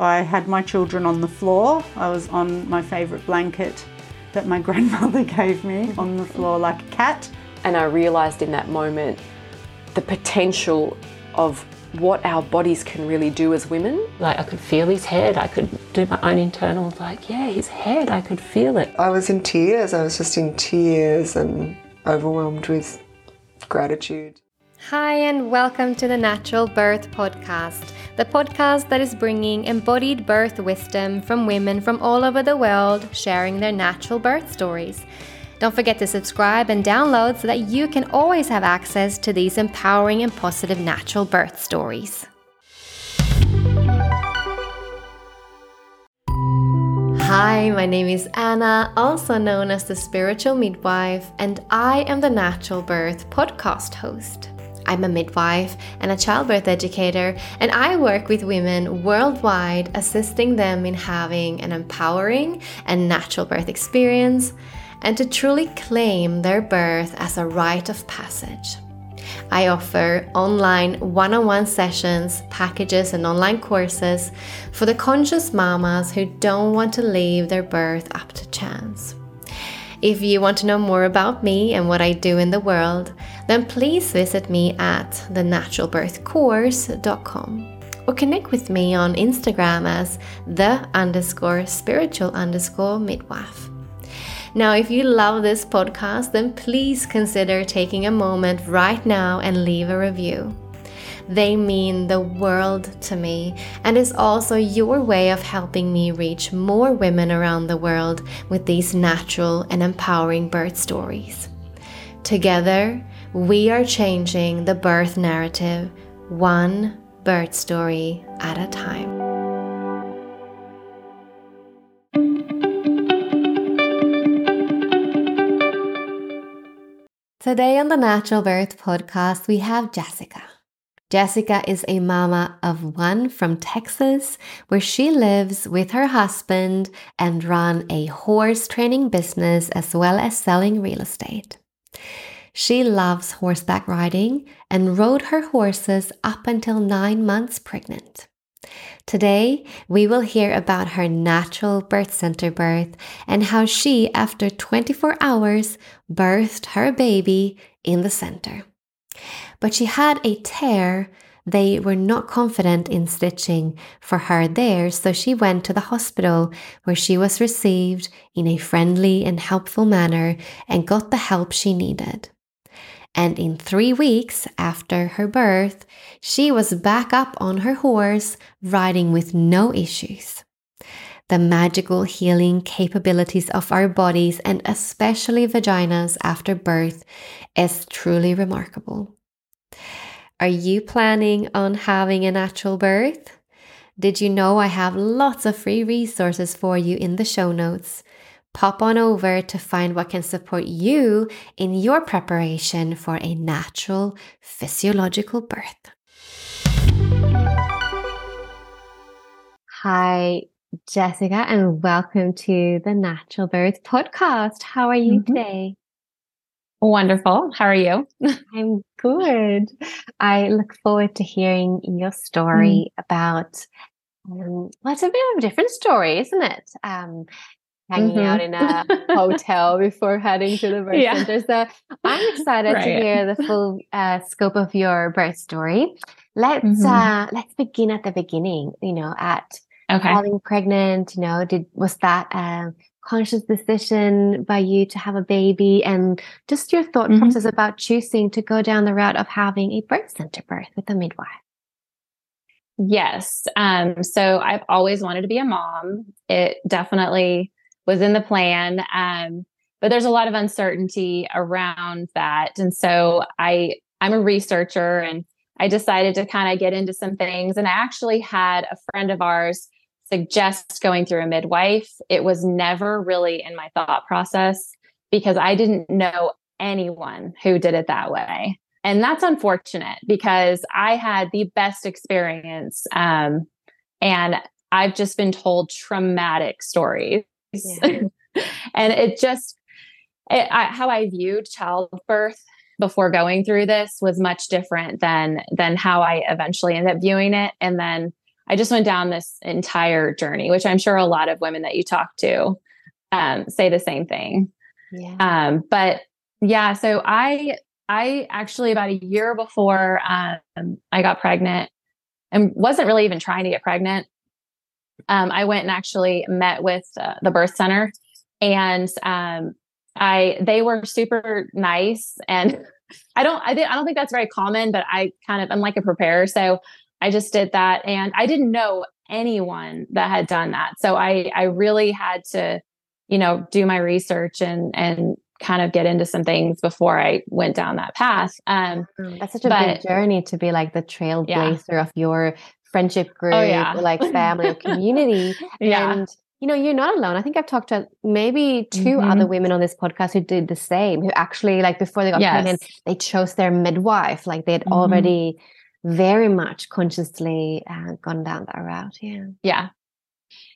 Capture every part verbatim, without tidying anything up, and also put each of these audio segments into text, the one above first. I had my children on the floor. I was on my favourite blanket that my grandmother gave me, on the floor like a cat. And I realised in that moment the potential of what our bodies can really do as women. Like, I could feel his head. I could do my own internal, like, yeah, his head, I could feel it. I was in tears. I was just in tears and overwhelmed with gratitude. Hi, and welcome to the Natural Birth Podcast, the podcast that is bringing embodied birth wisdom from women from all over the world, sharing their natural birth stories. Don't forget to subscribe and download so that you can always have access to these empowering and positive natural birth stories. Hi, my name is Anna, also known as the Spiritual Midwife, and I am the Natural Birth Podcast host. I'm a midwife and a childbirth educator, and I work with women worldwide, assisting them in having an empowering and natural birth experience and to truly claim their birth as a rite of passage. I offer online one-on-one sessions, packages, and online courses for the conscious mamas who don't want to leave their birth up to chance. If you want to know more about me and what I do in the world, then please visit me at the natural birth course dot com or connect with me on Instagram as the underscore spiritual underscore midwife. Now, if you love this podcast, then please consider taking a moment right now and leave a review. They mean the world to me, and is also your way of helping me reach more women around the world with these natural and empowering birth stories. Together, we are changing the birth narrative, one birth story at a time. Today on the Natural Birth Podcast, we have Jessica. Jessica is a mama of one from Texas, where she lives with her husband and runs a horse training business as well as selling real estate. She loves horseback riding and rode her horses up until nine months pregnant. Today, we will hear about her natural birth center birth and how she, after twenty-four hours, birthed her baby in the center. But she had a tear they were not confident in stitching for her there, so she went to the hospital where she was received in a friendly and helpful manner and got the help she needed. And in three weeks after her birth, she was back up on her horse, riding with no issues. The magical healing capabilities of our bodies, and especially vaginas after birth, is truly remarkable. Are you planning on having a natural birth? Did you know I have lots of free resources for you in the show notes? Pop on over to find what can support you in your preparation for a natural physiological birth. Hi, Jessica, and welcome to the Natural Birth Podcast. How are you mm-hmm. today? Wonderful. How are you? I'm good. I look forward to hearing your story mm. about, um, well, it's a bit of a different story, isn't it? Um, hanging mm-hmm. out in a hotel before heading to the birth yeah. center. So I'm excited right. to hear the full uh, scope of your birth story. Let's mm-hmm. uh, let's begin at the beginning, you know, at okay. falling pregnant, you know, did was that a conscious decision by you to have a baby, and just your thought mm-hmm. process about choosing to go down the route of having a birth center birth with a midwife? Yes. Um, so I've always wanted to be a mom. It definitely was in the plan. Um, but there's a lot of uncertainty around that. And so I, I'm a researcher, and I decided to kind of get into some things. And I actually had a friend of ours suggest going through a midwife. It was never really in my thought process because I didn't know anyone who did it that way. And that's unfortunate because I had the best experience. Um, and I've just been told traumatic stories. Yeah. And it just, it, I, how I viewed childbirth before going through this was much different than, than how I eventually ended up viewing it. And then I just went down this entire journey, which I'm sure a lot of women that you talk to um, say the same thing. Yeah. Um, but yeah, so I, I actually about a year before um, I got pregnant and wasn't really even trying to get pregnant. Um, I went and actually met with uh, the birth center, and um, I, they were super nice, and I don't, I, th- I don't think that's very common, but I kind of, I'm like a preparer. So I just did that, and I didn't know anyone that had done that. So I, I really had to, you know, do my research and, and kind of get into some things before I went down that path. Um, that's such a but, big journey to be like the trailblazer yeah. of your friendship group, oh, yeah. or like family or community. yeah. And, you know, you're not alone. I think I've talked to maybe two mm-hmm. other women on this podcast who did the same, who actually, like, before they got yes. pregnant, they chose their midwife. Like, they had mm-hmm. already very much consciously uh, gone down that route. Yeah. Yeah.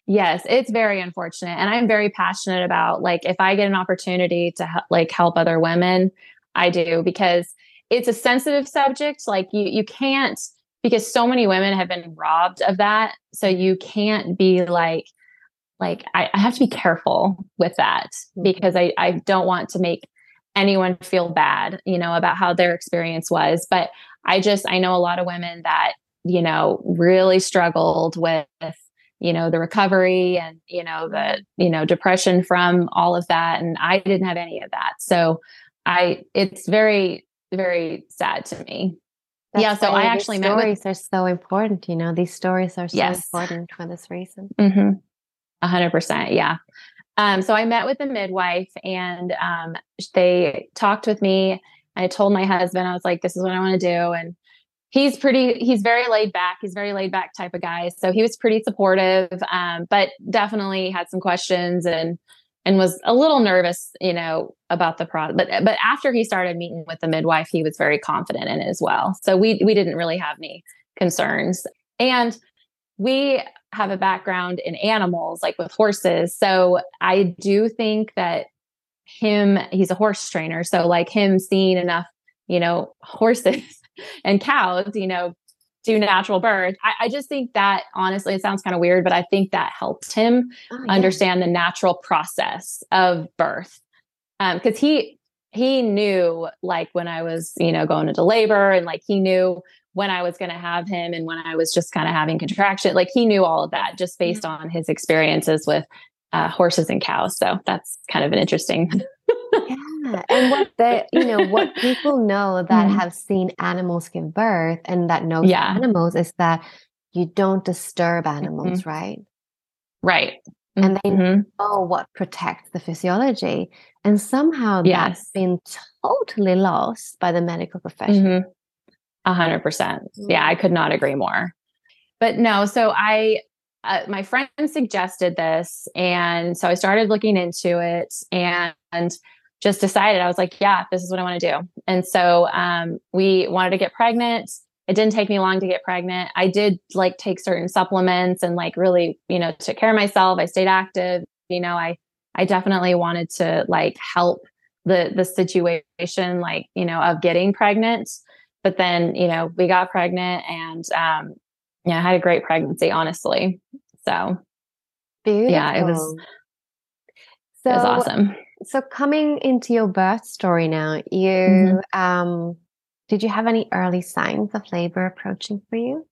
Yes. It's very unfortunate. And I'm very passionate about, like, if I get an opportunity to help, like, help other women, I do, because it's a sensitive subject. Like, you, you can't, because so many women have been robbed of that. So you can't be like, like, I, I have to be careful with that, because I, I don't want to make anyone feel bad, you know, about how their experience was. But I just, I know a lot of women that, you know, really struggled with, you know, the recovery and, you know, the, you know, depression from all of that. And I didn't have any of that. So I, it's very, very sad to me. That's yeah. So I actually met with... Stories are so important. You know, these stories are so yes. important for this reason. A hundred percent. Yeah. Um, so I met with the midwife, and um, they talked with me. I told my husband, I was like, this is what I want to do. And he's pretty, he's very laid back. He's very laid back type of guy. So he was pretty supportive, um, but definitely had some questions, and, and was a little nervous, you know, about the product. But, but after he started meeting with the midwife, he was very confident in it as well. So we, we didn't really have any concerns, and we have a background in animals, like with horses. So I do think that him, he's a horse trainer. So like him seeing enough, you know, horses and cows, you know, do natural birth. I, I just think that, honestly, it sounds kind of weird, but I think that helped him oh, yeah. understand the natural process of birth. Um, cause he, he knew, like, when I was, you know, going into labor, and like, he knew when I was going to have him, and when I was just kind of having contraction, like, he knew all of that just based on his experiences with uh, horses and cows. So that's kind of an interesting. Yeah. And what the, you know, what people know that mm-hmm. have seen animals give birth and that know yeah. animals is that you don't disturb animals, mm-hmm. right? Right. And they mm-hmm. know what protects the physiology. And somehow yes. that's been totally lost by the medical profession. A hundred percent. Yeah. I could not agree more. But no, so I, Uh, my friend suggested this. And so I started looking into it, and, and just decided, I was like, yeah, this is what I want to do. And so um, we wanted to get pregnant. It didn't take me long to get pregnant. I did like take certain supplements and like really, you know, took care of myself. I stayed active. You know, I, I definitely wanted to like help the, the situation, like, you know, of getting pregnant. But then, you know, we got pregnant, and um, yeah, I had a great pregnancy, honestly. So beautiful. Yeah, it was, so, it was awesome. So coming into your birth story now, you, mm-hmm. um, did you have any early signs of labor approaching for you?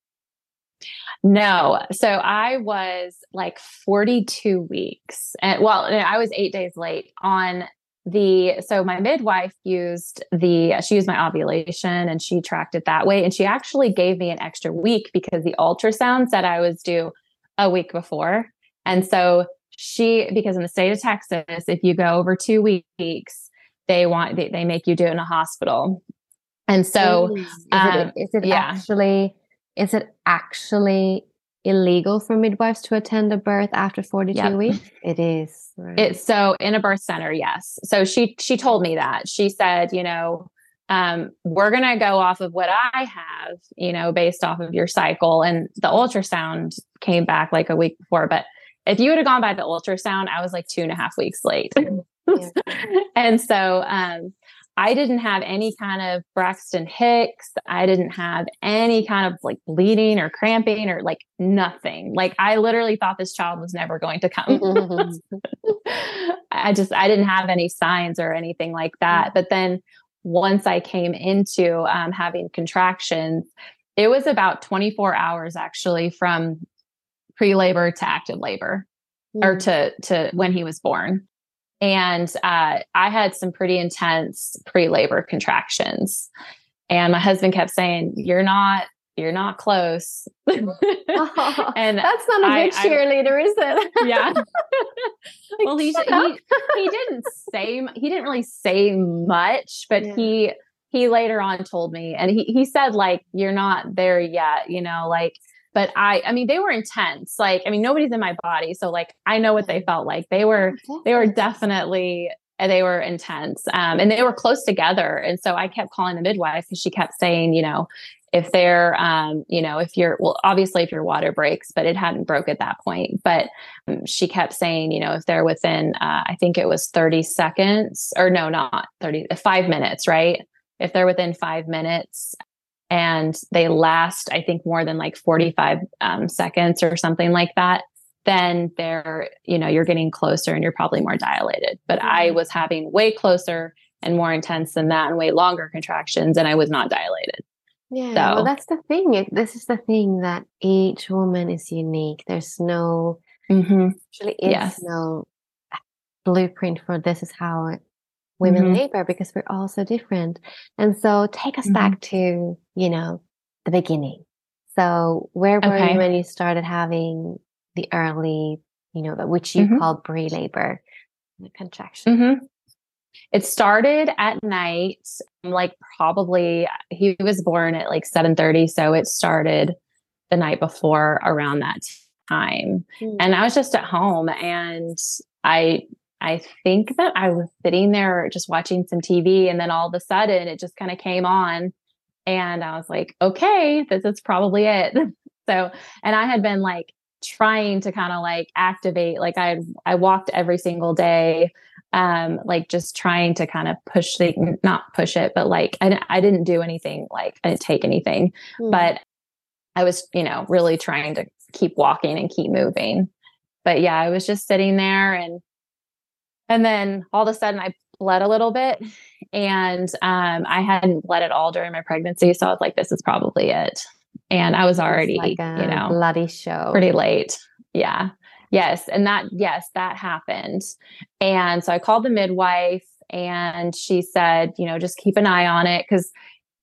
No. So I was like forty-two weeks, and well, I was eight days late on the, so my midwife used the, she used my ovulation, and she tracked it that way. And she actually gave me an extra week because the ultrasound said I was due a week before. And so she, because in the state of Texas, if you go over two weeks, they want, they, they make you do it in a hospital. And so, is um, it, is it yeah. actually, is it actually illegal for midwives to attend a birth after forty-two yep. weeks? It is. Right. It's so in a birth center. Yes. So she, she told me that. She said, you know, um, we're going to go off of what I have, you know, based off of your cycle. And the ultrasound came back like a week before, but if you would have gone by the ultrasound, I was like two and a half weeks late. Yeah. And so, um, I didn't have any kind of Braxton Hicks. I didn't have any kind of like bleeding or cramping or like nothing. Like I literally thought this child was never going to come. Mm-hmm. I just, I didn't have any signs or anything like that. But then once I came into um, having contractions, it was about twenty-four hours actually from pre-labor to active labor, mm-hmm. or to, to when he was born. And uh, I had some pretty intense pre-labor contractions, and my husband kept saying, "You're not, you're not close." Oh, and that's not a good cheerleader, is it? Yeah. Like, well, he, he he didn't say he didn't really say much, but yeah. he he later on told me, and he he said like, "You're not there yet," you know, like. But I, I mean, they were intense. Like, I mean, nobody's in my body. So like, I know what they felt like. They were, they were definitely, they were intense. Um, and they were close together. And so I kept calling the midwife, and she kept saying, you know, if they're, um, you know, if you're, well, obviously if your water breaks, but it hadn't broke at that point. But um, she kept saying, you know, if they're within, uh, I think it was thirty seconds or no, not thirty, five minutes, right? If they're within five minutes, and they last, I think, more than like forty-five um, seconds or something like that, then they're, you know, you're getting closer and you're probably more dilated. But mm-hmm. I was having way closer and more intense than that and way longer contractions, and I was not dilated. Yeah, so. Well, that's the thing. This is the thing, that each woman is unique. There's no, mm-hmm. actually is yes. no blueprint for this is how women mm-hmm. labor, because we're all so different. And so take us mm-hmm. back to, you know, the beginning. So where were okay. you when you started having the early, you know, which you mm-hmm. call pre-labor contraction? Mm-hmm. It started at night, like probably he was born at like seven thirty. So it started the night before around that time. Mm-hmm. And I was just at home, and I I think that I was sitting there just watching some T V, and then all of a sudden it just kind of came on, and I was like, okay, this is probably it. So, and I had been like trying to kind of like activate, like I, I walked every single day, um, like just trying to kind of push the, not push it, but like, I, I didn't do anything. Like I didn't take anything, mm. but I was, you know, really trying to keep walking and keep moving. But yeah, I was just sitting there, and And then all of a sudden I bled a little bit, and um, I hadn't bled at all during my pregnancy. So I was like, this is probably it. And I was already, like a you know, bloody show, pretty late. Yeah. Yes. And that, yes, that happened. And so I called the midwife, and she said, you know, just keep an eye on it. 'Cause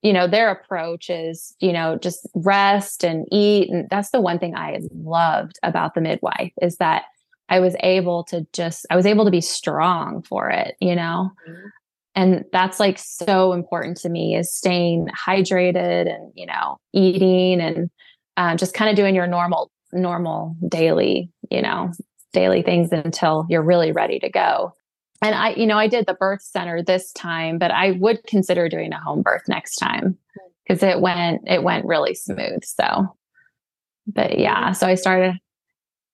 you know, their approach is, you know, just rest and eat. And that's the one thing I loved about the midwife, is that I was able to just, I was able to be strong for it, you know? Mm-hmm. And that's like so important to me, is staying hydrated and, you know, eating and um, just kind of doing your normal, normal daily, you know, daily things until you're really ready to go. And I, you know, I did the birth center this time, but I would consider doing a home birth next time, because it went, it went really smooth. So, but yeah, so I started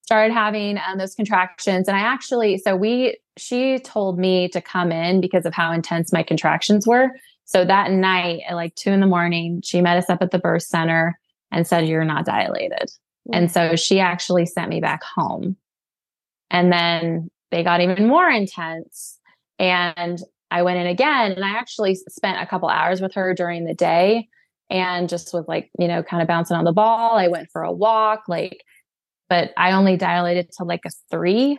started having um, those contractions. And I actually, so we, she told me to come in because of how intense my contractions were. So that night at like two in the morning, she met us up at the birth center and said, you're not dilated. Mm-hmm. And so she actually sent me back home, and then they got even more intense. And I went in again, and I actually spent a couple hours with her during the day, and just was like, you know, kind of bouncing on the ball. I went for a walk, like, but I only dilated to like a three.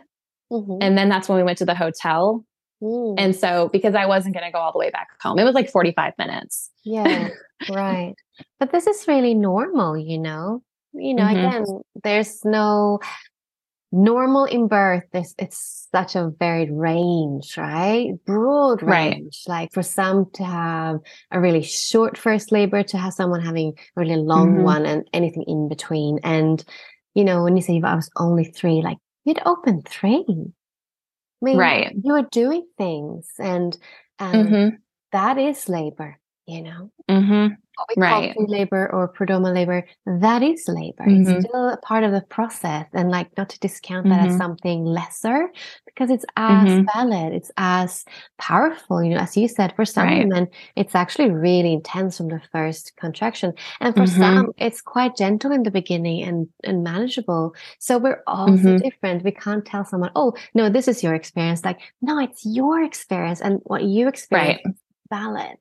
Mm-hmm. And then that's when we went to the hotel. Mm. And so, because I wasn't going to go all the way back home, it was like forty-five minutes. Yeah. Right. But this is really normal, you know, you know, mm-hmm. again, there's no normal in birth. There's, it's such a varied range, right? Broad range. Right. Like for some to have a really short first labor, to have someone having a really long mm-hmm. one, and anything in between. And you know, when you say I was only three, like you'd open three. I mean, right. you were doing things, and um, mm-hmm. that is labor, you know? Mm-hmm. what we right. call free labor or prodromal labor, that is labor. Mm-hmm. It's still a part of the process, and like not to discount that mm-hmm. as something lesser, because it's as mm-hmm. valid, it's as powerful. You know, as you said, for some right. women, it's actually really intense from the first contraction, and for mm-hmm. some, it's quite gentle in the beginning and and manageable. So we're all mm-hmm. so different. We can't tell someone, "Oh, no, this is your experience." Like, no, it's your experience, and what you experience. Right. Valid.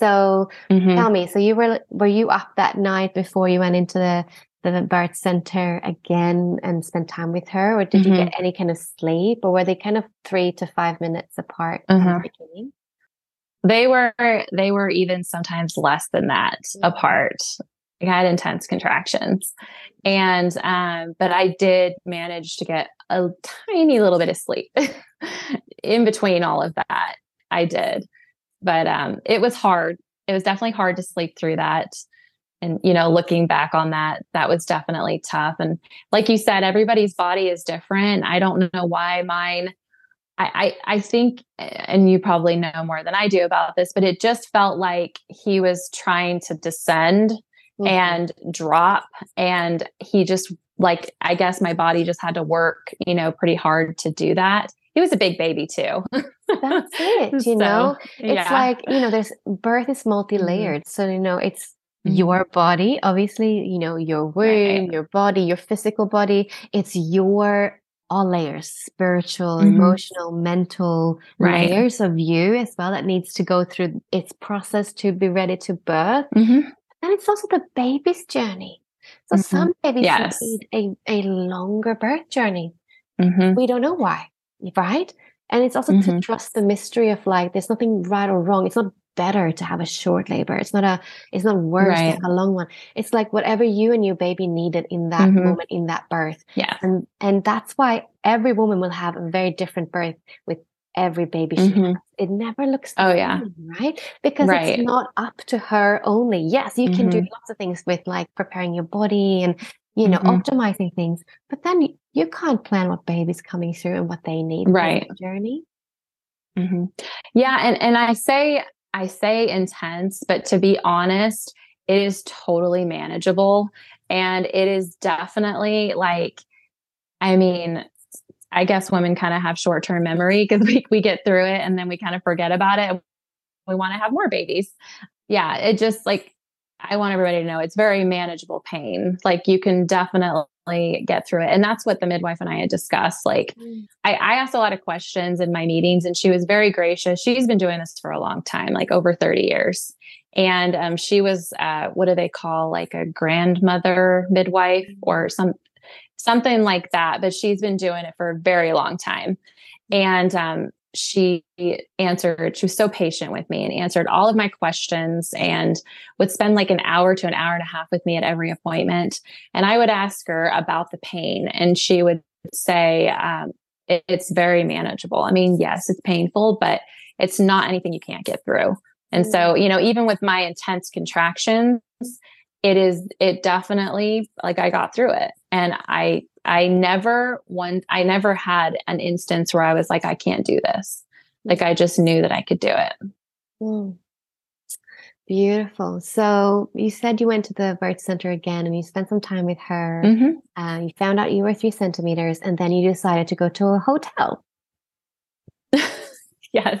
So mm-hmm. tell me, so you were were you up that night before you went into the, the birth center again and spent time with her, or did mm-hmm. you get any kind of sleep, or were they kind of three to five minutes apart uh-huh. in the beginning? They were they were even sometimes less than that mm-hmm. apart. I had intense contractions, and um, but I did manage to get a tiny little bit of sleep in between all of that. I did. But um, it was hard. It was definitely hard to sleep through that. And, you know, looking back on that, that was definitely tough. And like you said, everybody's body is different. I don't know why mine, I, I, I think, and you probably know more than I do about this, but it just felt like he was trying to descend mm-hmm. and drop. And he just like, I guess my body just had to work, you know, pretty hard to do that. He was a big baby too. That's it. You so, know, it's yeah. like, you know, there's birth is multi-layered. Mm-hmm. So, you know, it's mm-hmm. your body, obviously, you know, your womb, right. your body, your physical body, it's your all layers, spiritual, mm-hmm. emotional, mental right. layers of you as well. That needs to go through its process to be ready to birth. Mm-hmm. And it's also the baby's journey. So mm-hmm. some babies yes. need a, a longer birth journey. Mm-hmm. We don't know why. Right? And it's also mm-hmm. to trust the mystery of like, there's nothing right or wrong. It's not better to have a short labor. It's not a, it's not worse right. to have a long one. It's like whatever you and your baby needed in that mm-hmm. moment, in that birth. Yeah. And, and that's why every woman will have a very different birth with every baby she mm-hmm. has. It never looks the oh, same, yeah. right? Because right. it's not up to her only. Yes, you mm-hmm. can do lots of things with like preparing your body and you know, mm-hmm. optimizing things, but then you, you can't plan what baby's coming through and what they need right. in the journey. Mm-hmm. Yeah. And, and I say, I say intense, but to be honest, it is totally manageable. And it is definitely like, I mean, I guess women kind of have short-term memory because we, we get through it and then we kind of forget about it. And we want to have more babies. Yeah. It just like, I want everybody to know it's very manageable pain. Like you can definitely get through it. And that's what the midwife and I had discussed. Like mm. I, I asked a lot of questions in my meetings and she was very gracious. She's been doing this for a long time, like over thirty years. And um, she was, uh, what do they call like a grandmother midwife or some, something like that. But she's been doing it for a very long time. And um, she answered, she was so patient with me and answered all of my questions and would spend like an hour to an hour and a half with me at every appointment. And I would ask her about the pain and she would say, um, it, it's very manageable. I mean, yes, it's painful, but it's not anything you can't get through. And mm-hmm. so, you know, even with my intense contractions, it is, it definitely like I got through it. And I, I never one, I never had an instance where I was like, I can't do this. Like, I just knew that I could do it. Mm. Beautiful. So you said you went to the birth center again and you spent some time with her. Mm-hmm. Uh, you found out you were three centimeters and then you decided to go to a hotel. Yes.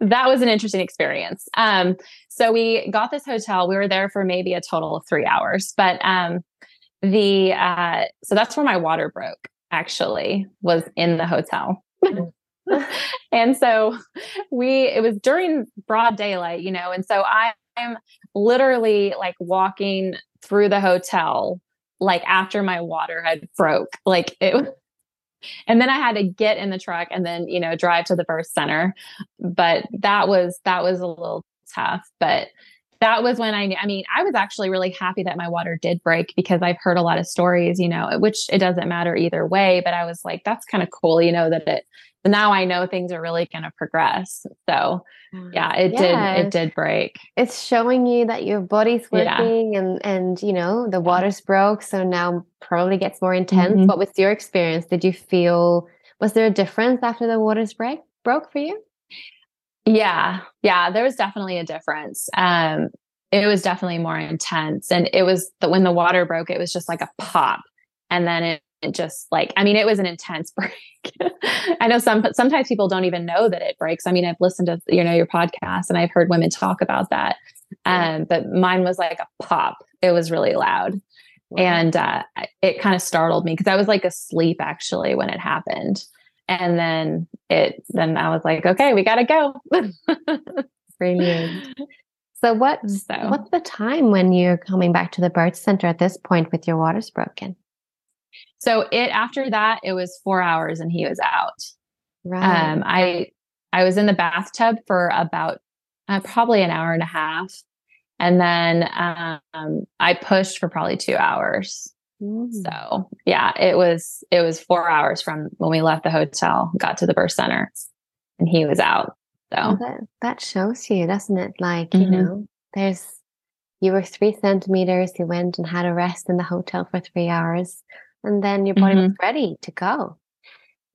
That was an interesting experience. Um, so we got this hotel, we were there for maybe a total of three hours, but, um, The, uh, so that's where my water broke actually was in the hotel. And so we, it was during broad daylight, you know? And so I am literally like walking through the hotel, like after my water had broke, like it, and then I had to get in the truck and then, you know, drive to the birth center. But that was, that was a little tough, but that was when I knew, I mean, I was actually really happy that my water did break because I've heard a lot of stories, you know, which it doesn't matter either way, but I was like, that's kind of cool, you know, that it, now I know things are really going to progress. So yeah, it yes. did, it did break. It's showing you that your body's working yeah. and, and, you know, the water's broke. So now probably gets more intense. Mm-hmm. But with your experience, did you feel, was there a difference after the water's break broke for you? Yeah. Yeah. There was definitely a difference. Um, it was definitely more intense. And it was that when the water broke, it was just like a pop. And then it, it just like, I mean, it was an intense break. I know some, but sometimes people don't even know that it breaks. I mean, I've listened to, you know, your podcast and I've heard women talk about that. Um, but mine was like a pop. It was really loud. Wow. And, uh, it kind of startled me because I was like asleep actually when it happened. And then it, then I was like, okay, we got to go. Brilliant. So what, so what's the time when you're coming back to the birth center at this point with your waters broken? So it, after that, it was four hours and he was out. Right. Um, I, I was in the bathtub for about uh, probably an hour and a half. And then, um, I pushed for probably two hours. Mm. So yeah, it was, it was four hours from when we left the hotel, got to the birth center and he was out. So well, that, that shows you, doesn't it? Like, mm-hmm. you know, there's, you were three centimeters, you went and had a rest in the hotel for three hours and then your body mm-hmm. was ready to go.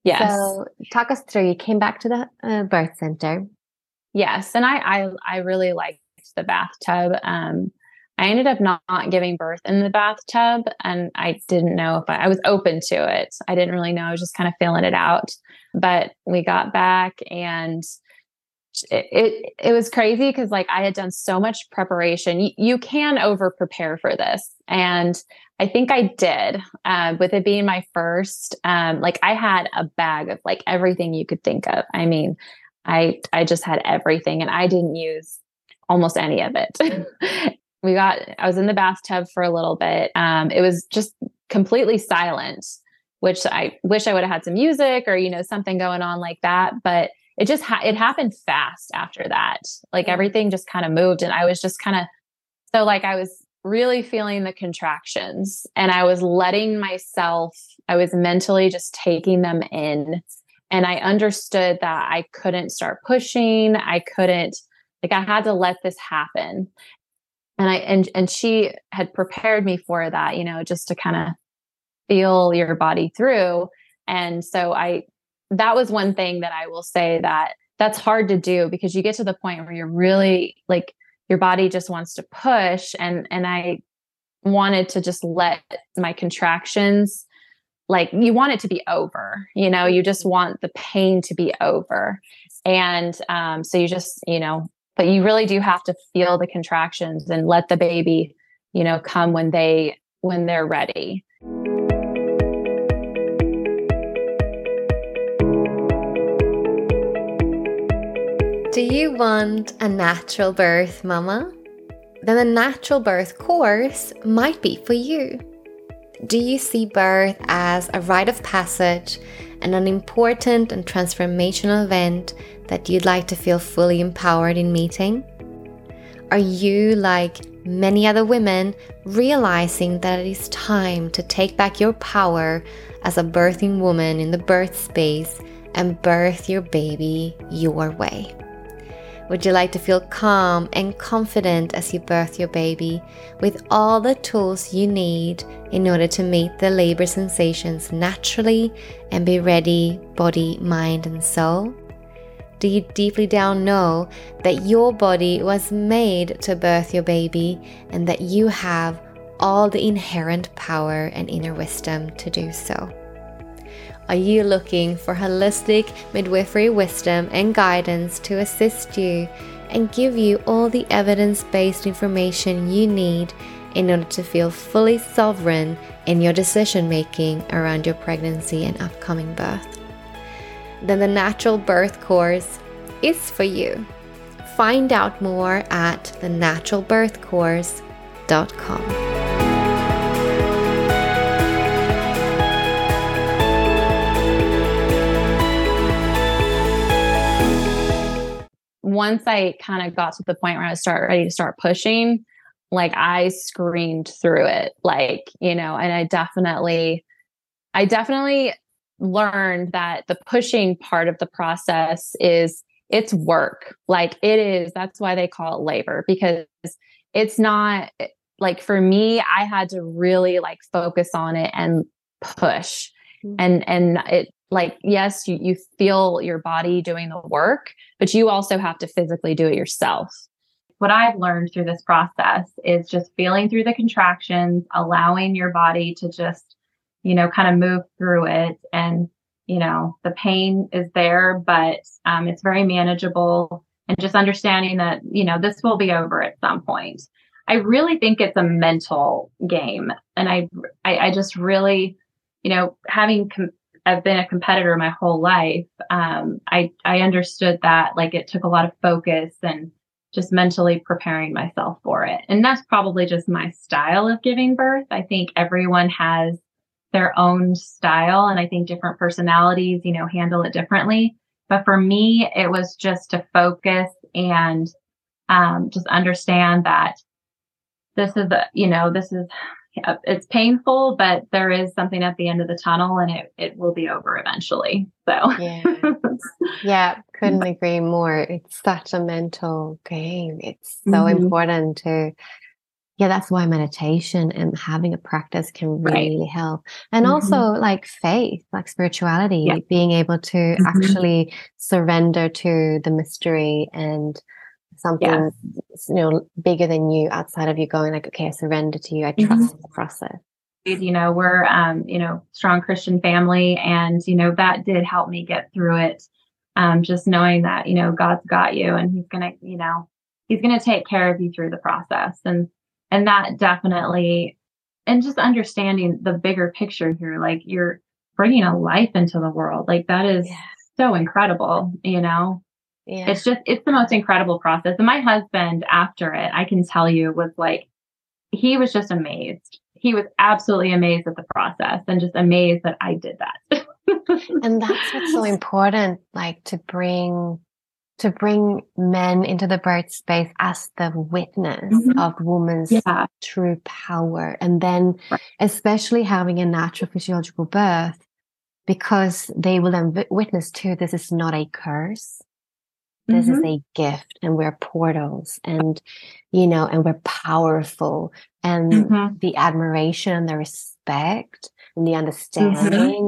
Yes. So talk us through, you came back to the uh, birth center. Yes. And I, I, I really liked the bathtub. Um, I ended up not, not giving birth in the bathtub and I didn't know if I, I was open to it. I didn't really know. I was just kind of feeling it out, but we got back and it, it, it was crazy. Cause like I had done so much preparation. You, you can over prepare for this. And I think I did, um, with it being my first, um, like I had a bag of like everything you could think of. I mean, I, I just had everything and I didn't use almost any of it. We got, I was in the bathtub for a little bit. Um, it was just completely silent, which I wish I would have had some music or, you know, something going on like that. But it just, ha- it happened fast after that. Like everything just kind of moved and I was just kind of, so like I was really feeling the contractions and I was letting myself, I was mentally just taking them in. And I understood that I couldn't start pushing. I couldn't, like I had to let this happen. And I, and, and she had prepared me for that, you know, just to kind of feel your body through. And so I, that was one thing that I will say that that's hard to do because you get to the point where you're really like your body just wants to push. And, and I wanted to just let my contractions, like you want it to be over, you know, you just want the pain to be over. And, um, so you just, you know, but you really do have to feel the contractions and let the baby, you know, come when they, when they're ready. Do you want a natural birth, mama? Then the Natural Birth Course might be for you. Do you see birth as a rite of passage and an important and transformational event that you'd like to feel fully empowered in meeting? Are you, like many other women, realizing that it is time to take back your power as a birthing woman in the birth space and birth your baby your way? Would you like to feel calm and confident as you birth your baby with all the tools you need in order to meet the labor sensations naturally and be ready, body, mind, and soul? Do you deeply down know that your body was made to birth your baby and that you have all the inherent power and inner wisdom to do so? Are you looking for holistic midwifery wisdom and guidance to assist you and give you all the evidence-based information you need in order to feel fully sovereign in your decision-making around your pregnancy and upcoming birth? Then the Natural Birth Course is for you. Find out more at the natural birth course dot com. Once I kind of got to the point where I was start ready to start pushing, like I screamed through it, like, you know, and I definitely, I definitely learned that the pushing part of the process is it's work. Like it is, that's why they call it labor, because it's not like, for me, I had to really like focus on it and push. Mm-hmm. And, and it like, yes, you, you feel your body doing the work, but you also have to physically do it yourself. what I've learned through this process is just feeling through the contractions, allowing your body to just, you know, kind of move through it. And, you know, the pain is there, but um, it's very manageable. And just understanding that, you know, this will be over at some point. I really think it's a mental game. And I, I, I just really, you know, having com- I've been a competitor my whole life. Um, I, I understood that, like, it took a lot of focus and just mentally preparing myself for it. And that's probably just my style of giving birth. I think everyone has their own style, and I think different personalities, you know, handle it differently. But for me, it was just to focus and um, just understand that this is, a, you know, this is, it's painful, but there is something at the end of the tunnel, and it, it will be over eventually. So yeah. yeah, couldn't agree more. It's such a mental game. It's so mm-hmm. important to, yeah, that's why meditation and having a practice can really right. help. And mm-hmm. also like faith, like spirituality, yeah. being able to mm-hmm. actually surrender to the mystery and something yes. you know, bigger than you, outside of you, going like, okay, I surrender to you. I trust mm-hmm. the process. You know, we're, um, you know, strong Christian family. And, you know, that did help me get through it. Um, just knowing that, you know, God's got you, and he's going to, you know, he's going to take care of you through the process. And, and that definitely, and just understanding the bigger picture here, like, you're bringing a life into the world. Like, that is yeah. so incredible, you know? Yeah. It's just, it's the most incredible process. And my husband, after it, I can tell you, was like, he was just amazed. He was absolutely amazed at the process, and just amazed that I did that. And that's what's so important, like to bring, to bring men into the birth space as the witness mm-hmm. of woman's yeah. true power. And then right. especially having a natural physiological birth, because they will then witness too, this is not a curse. This mm-hmm. is a gift, and we're portals, and, you know, and we're powerful, and mm-hmm. the admiration and the respect and the understanding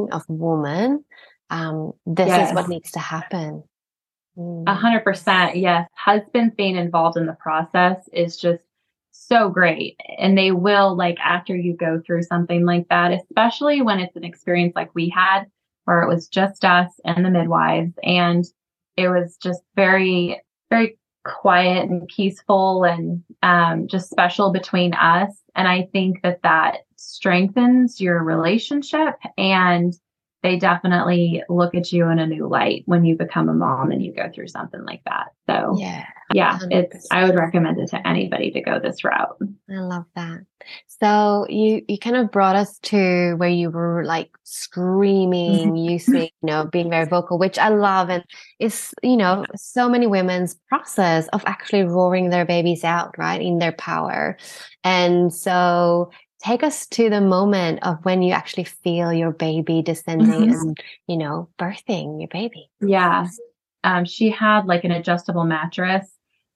mm-hmm. of woman. Um, this yes. is what needs to happen. A hundred percent. Yes. Husbands being involved in the process is just so great. And they will, like, after you go through something like that, especially when it's an experience like we had, where it was just us and the midwives, and it was just very, very quiet and peaceful, and um, just special between us. And I think that that strengthens your relationship, and they definitely look at you in a new light when you become a mom and you go through something like that. So yeah, yeah, it's, I would recommend it to anybody to go this route. I love that. So you, you kind of brought us to where you were like screaming, you see, you know, being very vocal, which I love. And it's, you know, so many women's process of actually roaring their babies out, right, in their power. And so take us to the moment of when you actually feel your baby descending mm-hmm. and, you know, birthing your baby. Yeah. Um, she had like an adjustable mattress,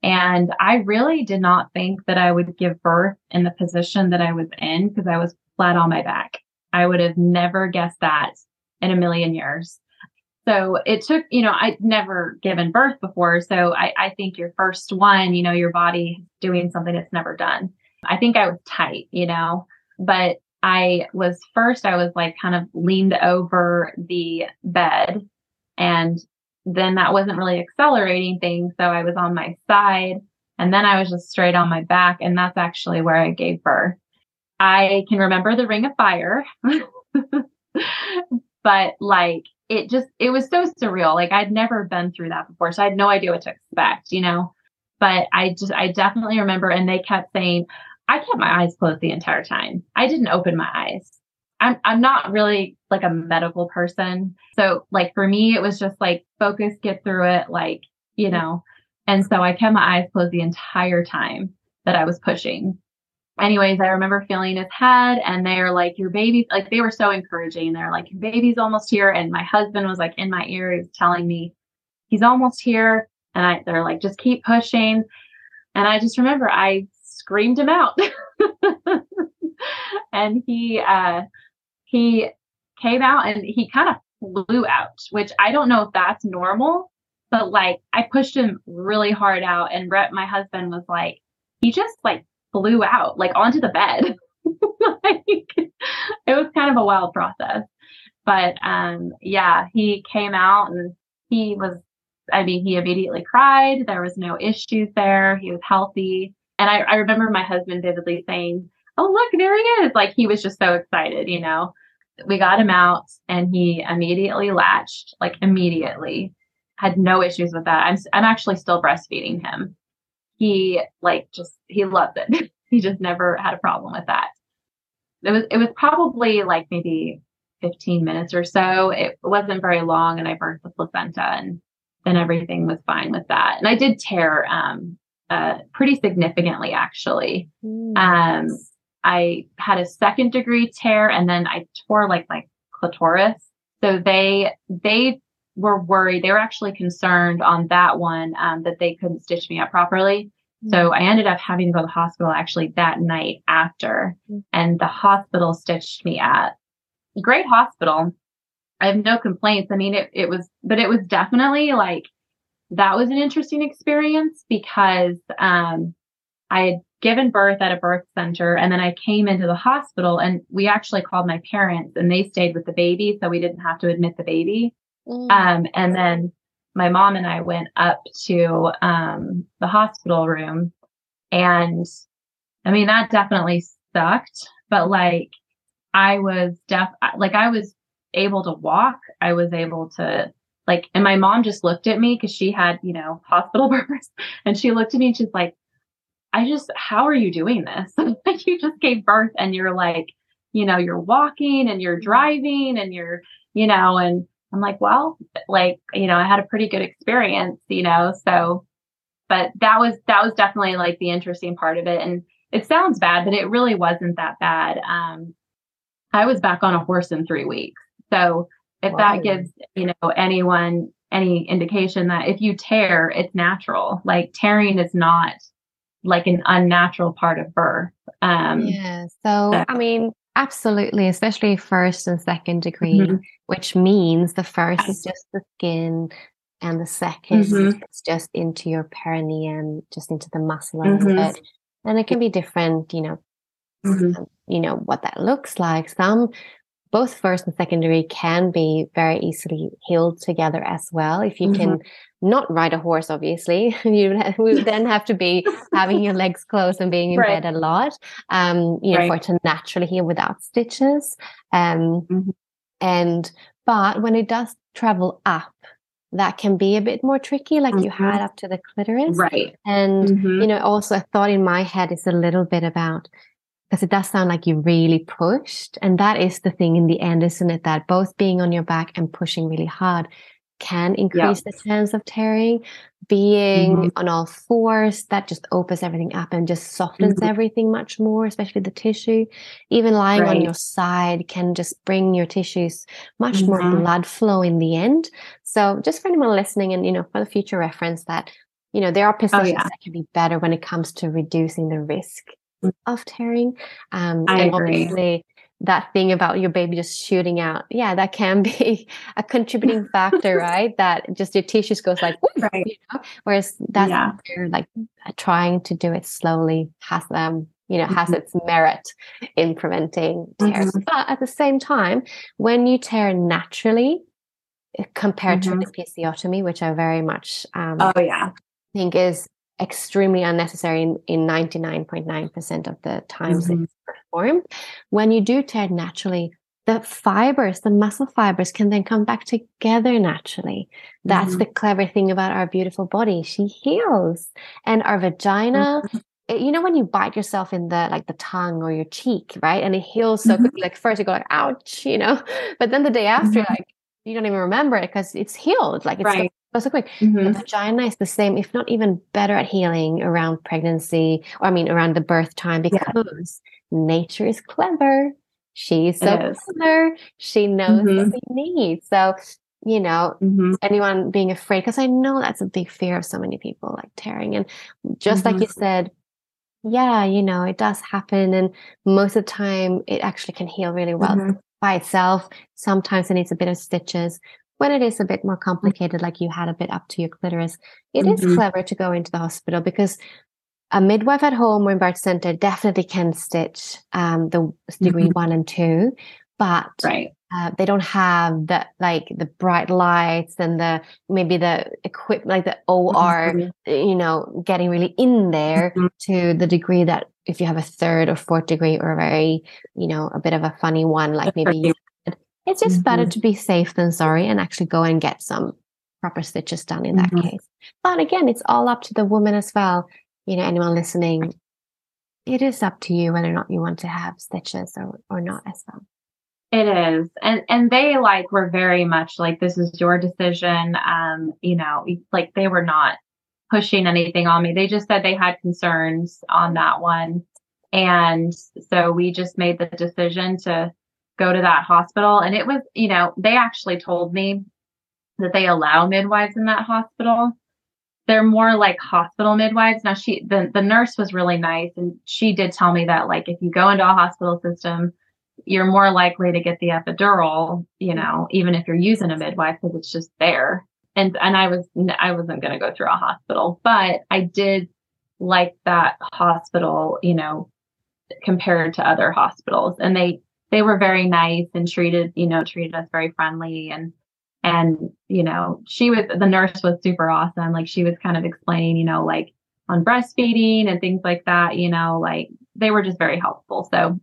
and I really did not think that I would give birth in the position that I was in, because I was flat on my back. I would have never guessed that in a million years. So it took, you know, I'd never given birth before. So I, I think your first one, you know, your body doing something it's never done. I think I was tight, you know. But I was first, I was like kind of leaned over the bed, and then that wasn't really accelerating things. So I was on my side, and then I was just straight on my back. And that's actually where I gave birth. I can remember the ring of fire, but like, it just, it was so surreal. Like, I'd never been through that before. So I had no idea what to expect, you know, but I just, I definitely remember, and they kept saying, I kept my eyes closed the entire time. I didn't open my eyes. I'm I'm not really like a medical person. So like for me, it was just like focus, get through it, like, you know. And so I kept my eyes closed the entire time that I was pushing. Anyways, I remember feeling his head, and they're like, your baby's, like, they were so encouraging. They're like, your baby's almost here. And my husband was like in my ear, he was telling me he's almost here. And I, they're like, just keep pushing. And I just remember I screamed him out. And he uh he came out, and he kind of flew out, which I don't know if that's normal, But like, I pushed him really hard out, and Brett, my husband, was like, he just like flew out, like onto the bed. Like, it was kind of a wild process, but um, yeah, he came out and he was, I mean, he immediately cried. There was no issues there. He was healthy. And I, I remember my husband vividly saying, oh, look, there he is. Like, he was just so excited, you know. We got him out and he immediately latched, like immediately. Had no issues with that. I'm I'm actually still breastfeeding him. He like just, he loves it. He just never had a problem with that. It was, it was probably like maybe fifteen minutes or so. It wasn't very long, and I birthed the placenta, and then everything was fine with that. And I did tear um, uh, pretty significantly, actually. Mm, um, nice. I had a second degree tear, and then I tore like my clitoris. So they, they were worried. They were actually concerned on that one, um, that they couldn't stitch me up properly. So I ended up having to go to the hospital actually that night after, and the hospital stitched me up. Great hospital. I have no complaints. I mean, it, it was, but it was definitely like, that was an interesting experience, because um, I had given birth at a birth center, and then I came into the hospital, and we actually called my parents, and they stayed with the baby. So we didn't have to admit the baby. Mm. Um, and then my mom and I went up to um, the hospital room, and I mean, that definitely sucked, but like, I was deaf, like I was able to walk. I was able to like, and my mom just looked at me, cause she had, you know, hospital births, and she looked at me and she's like, I just, how are you doing this? You just gave birth, and you're like, you know, you're walking and you're driving and you're, you know, and I'm like, well, like, you know, I had a pretty good experience, you know, so, but that was, that was definitely like the interesting part of it. And it sounds bad, but it really wasn't that bad. Um, I was back on a horse in three weeks. So if wow. that gives, you know, anyone any indication that if you tear, it's natural. Like, tearing is not like an unnatural part of birth. Um, yeah. So, so, I mean, absolutely, especially first and second degree, mm-hmm. which means the first is just the skin, and the second mm-hmm. is just into your perineum, just into the muscle a little mm-hmm. bit. And it can be different, you know, mm-hmm. you know, what that looks like. Some, both first and secondary can be very easily healed together as well. If you mm-hmm. can not ride a horse, obviously, you would then have to be having your legs closed and being in right. bed a lot, um, you know, right. for it to naturally heal without stitches. Um, mm-hmm. And, but when it does travel up, that can be a bit more tricky, like mm-hmm. you had up to the clitoris. Right. And, mm-hmm. you know, also a thought in my head is a little bit about, because it does sound like you really pushed. And that is the thing in the end, isn't it? That both being on your back and pushing really hard can increase yep. the chance of tearing. Being mm-hmm. on all fours, that just opens everything up and just softens mm-hmm. everything much more, especially the tissue. Even lying right. on your side can just bring your tissues much mm-hmm. more blood flow in the end. So just for anyone listening, and, you know, for the future reference, that, you know, there are positions oh, yeah. that can be better when it comes to reducing the risk of tearing. Um, I and agree. Obviously, that thing about your baby just shooting out, yeah, that can be a contributing factor, right? That just your tissues goes like, right. you know? Whereas that's yeah. where, like, trying to do it slowly has um, you know, mm-hmm. has its merit in preventing tears. Mm-hmm. But at the same time, when you tear naturally, compared mm-hmm. to an episiotomy, which I very much um, oh yeah, think is extremely unnecessary in, in ninety-nine point nine percent of the times mm-hmm. it's performed. When you do tear naturally, the fibers, the muscle fibers, can then come back together naturally. That's mm-hmm. the clever thing about our beautiful body. She heals. And our vagina, mm-hmm. it, you know, when you bite yourself in the, like the tongue or your cheek, right? And it heals so mm-hmm. quickly. Like first you go like, ouch, you know, but then the day after, mm-hmm. like you don't even remember it because it's healed. Like it's right. so quick. Mm-hmm. The vagina is the same, if not even better at healing around pregnancy, or I mean around the birth time, because yeah. nature is clever. She's so clever. She knows mm-hmm. what we need. So, you know, mm-hmm. anyone being afraid, because I know that's a big fear of so many people, like tearing. And just mm-hmm. like you said, yeah, you know, it does happen. And most of the time it actually can heal really well mm-hmm. by itself. Sometimes it needs a bit of stitches. when it is a bit more complicated, like you had a bit up to your clitoris, it mm-hmm. is clever to go into the hospital, because a midwife at home or in birth center definitely can stitch um, the degree mm-hmm. one and two, but right. uh, they don't have the like the bright lights and the maybe the equipment, like the O R, mm-hmm. you know, getting really in there mm-hmm. to the degree that if you have a third or fourth degree or a very, you know, a bit of a funny one, like maybe you said, it's just mm-hmm. better to be safe than sorry and actually go and get some proper stitches done in that mm-hmm. case. But again, it's all up to the woman as well. You know, anyone listening, it is up to you whether or not you want to have stitches or, or not as well. It is. And and they like were very much like, this is your decision. Um, you know, like they were not pushing anything on me. They just said they had concerns on that one. And so we just made the decision to go to that hospital. And it was, you know, they actually told me that they allow midwives in that hospital. They're more like hospital midwives. Now she, the, the nurse was really nice. And she did tell me that like, if you go into a hospital system, you're more likely to get the epidural, you know, even if you're using a midwife, because it's just there. And, and I was, I wasn't going to go through a hospital, but I did like that hospital, you know, compared to other hospitals. And they, they were very nice and treated, you know, treated us very friendly. And And, you know, she was, the nurse was super awesome. Like she was kind of explaining, you know, like on breastfeeding and things like that, you know, like they were just very helpful. So,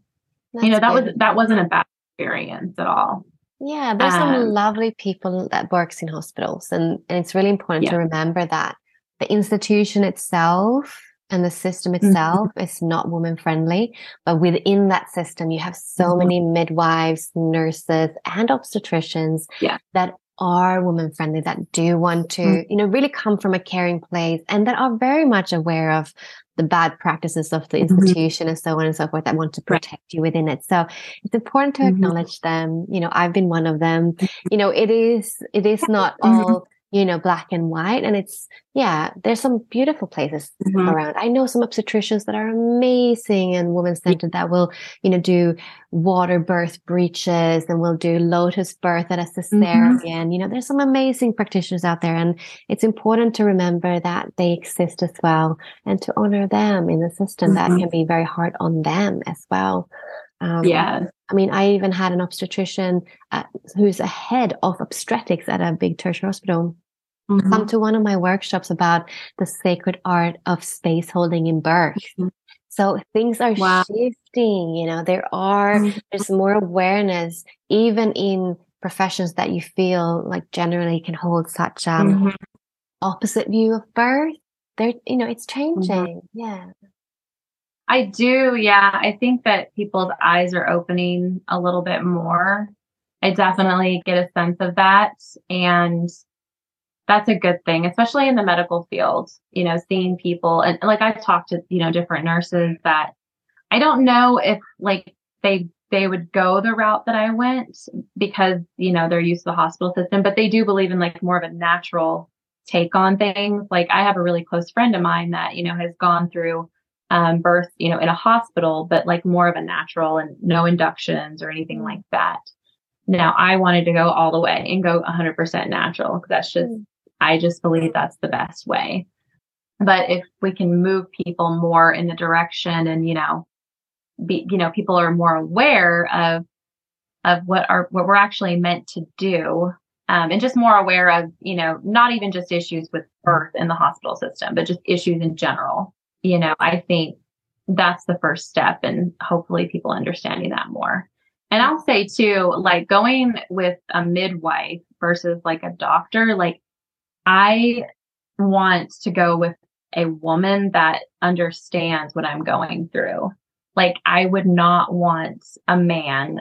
That's you know, that good. was, that wasn't a bad experience at all. Yeah. There's um, some lovely people that works in hospitals, and, and it's really important yeah. to remember that the institution itself and the system itself is not woman friendly, but within that system, you have so many midwives, nurses, and obstetricians yeah. that are women friendly, that do want to, mm. you know, really come from a caring place, and that are very much aware of the bad practices of the institution mm-hmm. and so on and so forth, that want to protect right. you within it. So it's important to mm-hmm. acknowledge them. You know, I've been one of them. You know, it is, it is not all, you know, black and white. And it's, yeah, there's some beautiful places mm-hmm. around. I know some obstetricians that are amazing and women-centered that will, you know, do water birth breaches and will do lotus birth at a cesarean. Mm-hmm. You know, there's some amazing practitioners out there, and it's important to remember that they exist as well, and to honor them in the system mm-hmm. that can be very hard on them as well. Um, yeah. I mean, I even had an obstetrician uh, who's a head of obstetrics at a big tertiary hospital mm-hmm. come to one of my workshops about the sacred art of space holding in birth. Mm-hmm. So things are wow. shifting, you know, there are, mm-hmm. there's more awareness, even in professions that you feel like generally can hold such um mm-hmm. opposite view of birth. There, you know, it's changing. Mm-hmm. Yeah. I do. Yeah. I think that people's eyes are opening a little bit more. I definitely get a sense of that. And that's a good thing, especially in the medical field, you know, seeing people. And like I've talked to, you know, different nurses that I don't know if like they, they would go the route that I went, because, you know, they're used to the hospital system, but they do believe in like more of a natural take on things. Like I have a really close friend of mine that, you know, has gone through Um, birth, you know, in a hospital, but like more of a natural and no inductions or anything like that. Now, I wanted to go all the way and go one hundred percent natural, because that's just, I just believe that's the best way. But if we can move people more in the direction, and, you know, be, you know, people are more aware of, of what are, what we're actually meant to do. Um, and just more aware of, you know, not even just issues with birth in the hospital system, but just issues in general. You know, I think that's the first step, and hopefully people understanding that more. And I'll say too, like going with a midwife versus like a doctor, like I want to go with a woman that understands what I'm going through. Like I would not want a man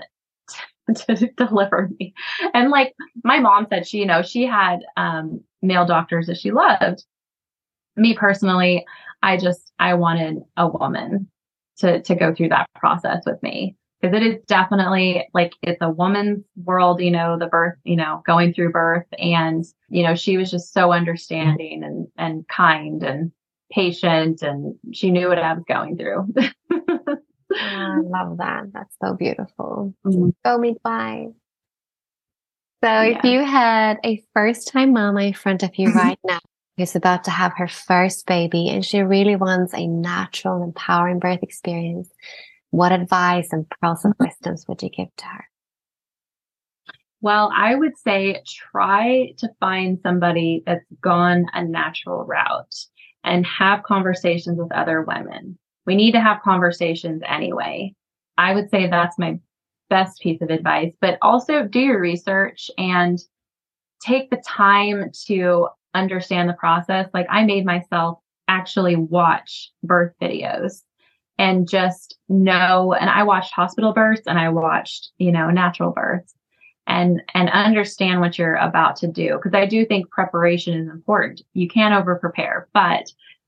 to, to deliver me. And like my mom said, she, you know, she had um, male doctors that she loved. Me personally, I just, I wanted a woman to, to go through that process with me, because it is definitely like, it's a woman's world, you know, the birth, you know, going through birth. And, you know, she was just so understanding and, and kind and patient, and she knew what I was going through. I love that. That's so beautiful. Mm-hmm. Go midwife. So yeah. if you had a first-time mom in front of you right now who's about to have her first baby and she really wants a natural and empowering birth experience, what advice and pearls of wisdom would you give to her? Well, I would say try to find somebody that's gone a natural route and have conversations with other women. We need to have conversations anyway. I would say that's my best piece of advice, but also do your research and take the time to understand the process. Like I made myself actually watch birth videos and just know, and I watched hospital births and I watched, you know, natural births and, and understand what you're about to do. Cause I do think preparation is important. You can't over prepare, but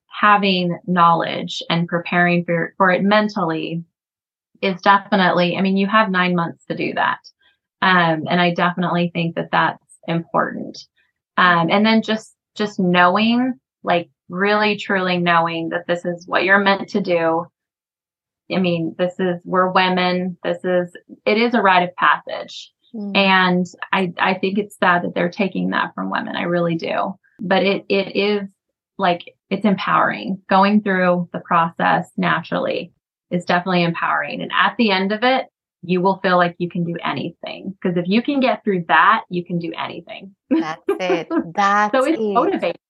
having knowledge and preparing for, for it mentally is definitely, I mean, you have nine months to do that. Um, and I definitely think that that's important. Um, and then just, just knowing, like really, truly knowing that this is what you're meant to do. I mean, this is, we're women, this is, it is a rite of passage. Mm. And I, I think it's sad that they're taking that from women. I really do. But it, it is like, it's empowering. Going through the process naturally is definitely empowering. And at the end of it, you will feel like you can do anything. Because if you can get through that, you can do anything. That's it. That's so it's it. motivating.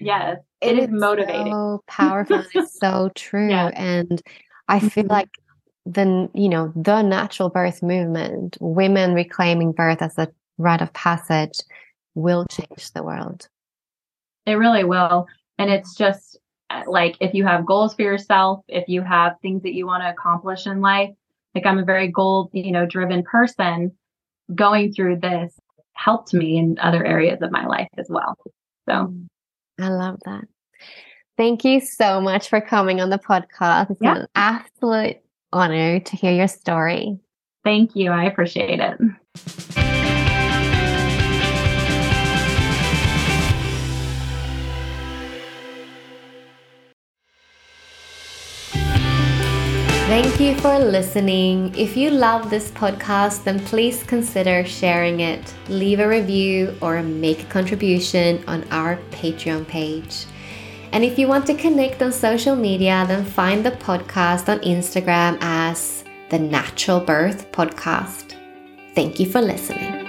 Yes. It, it is, is motivating. So powerful. It's so true. Yeah. And I feel like the, you know, the natural birth movement, women reclaiming birth as a rite of passage will change the world. It really will. And it's just like, if you have goals for yourself, if you have things that you want to accomplish in life, like I'm a very goal, you know, driven person, going through this helped me in other areas of my life as well. So I love that. Thank you so much for coming on the podcast. It's yeah. an absolute honor to hear your story. Thank you. I appreciate it. Thank you for listening. If you love this podcast, then please consider sharing it. Leave a review or make a contribution on our Patreon page. And if you want to connect on social media, then find the podcast on Instagram as The Natural Birth Podcast. Thank you for listening.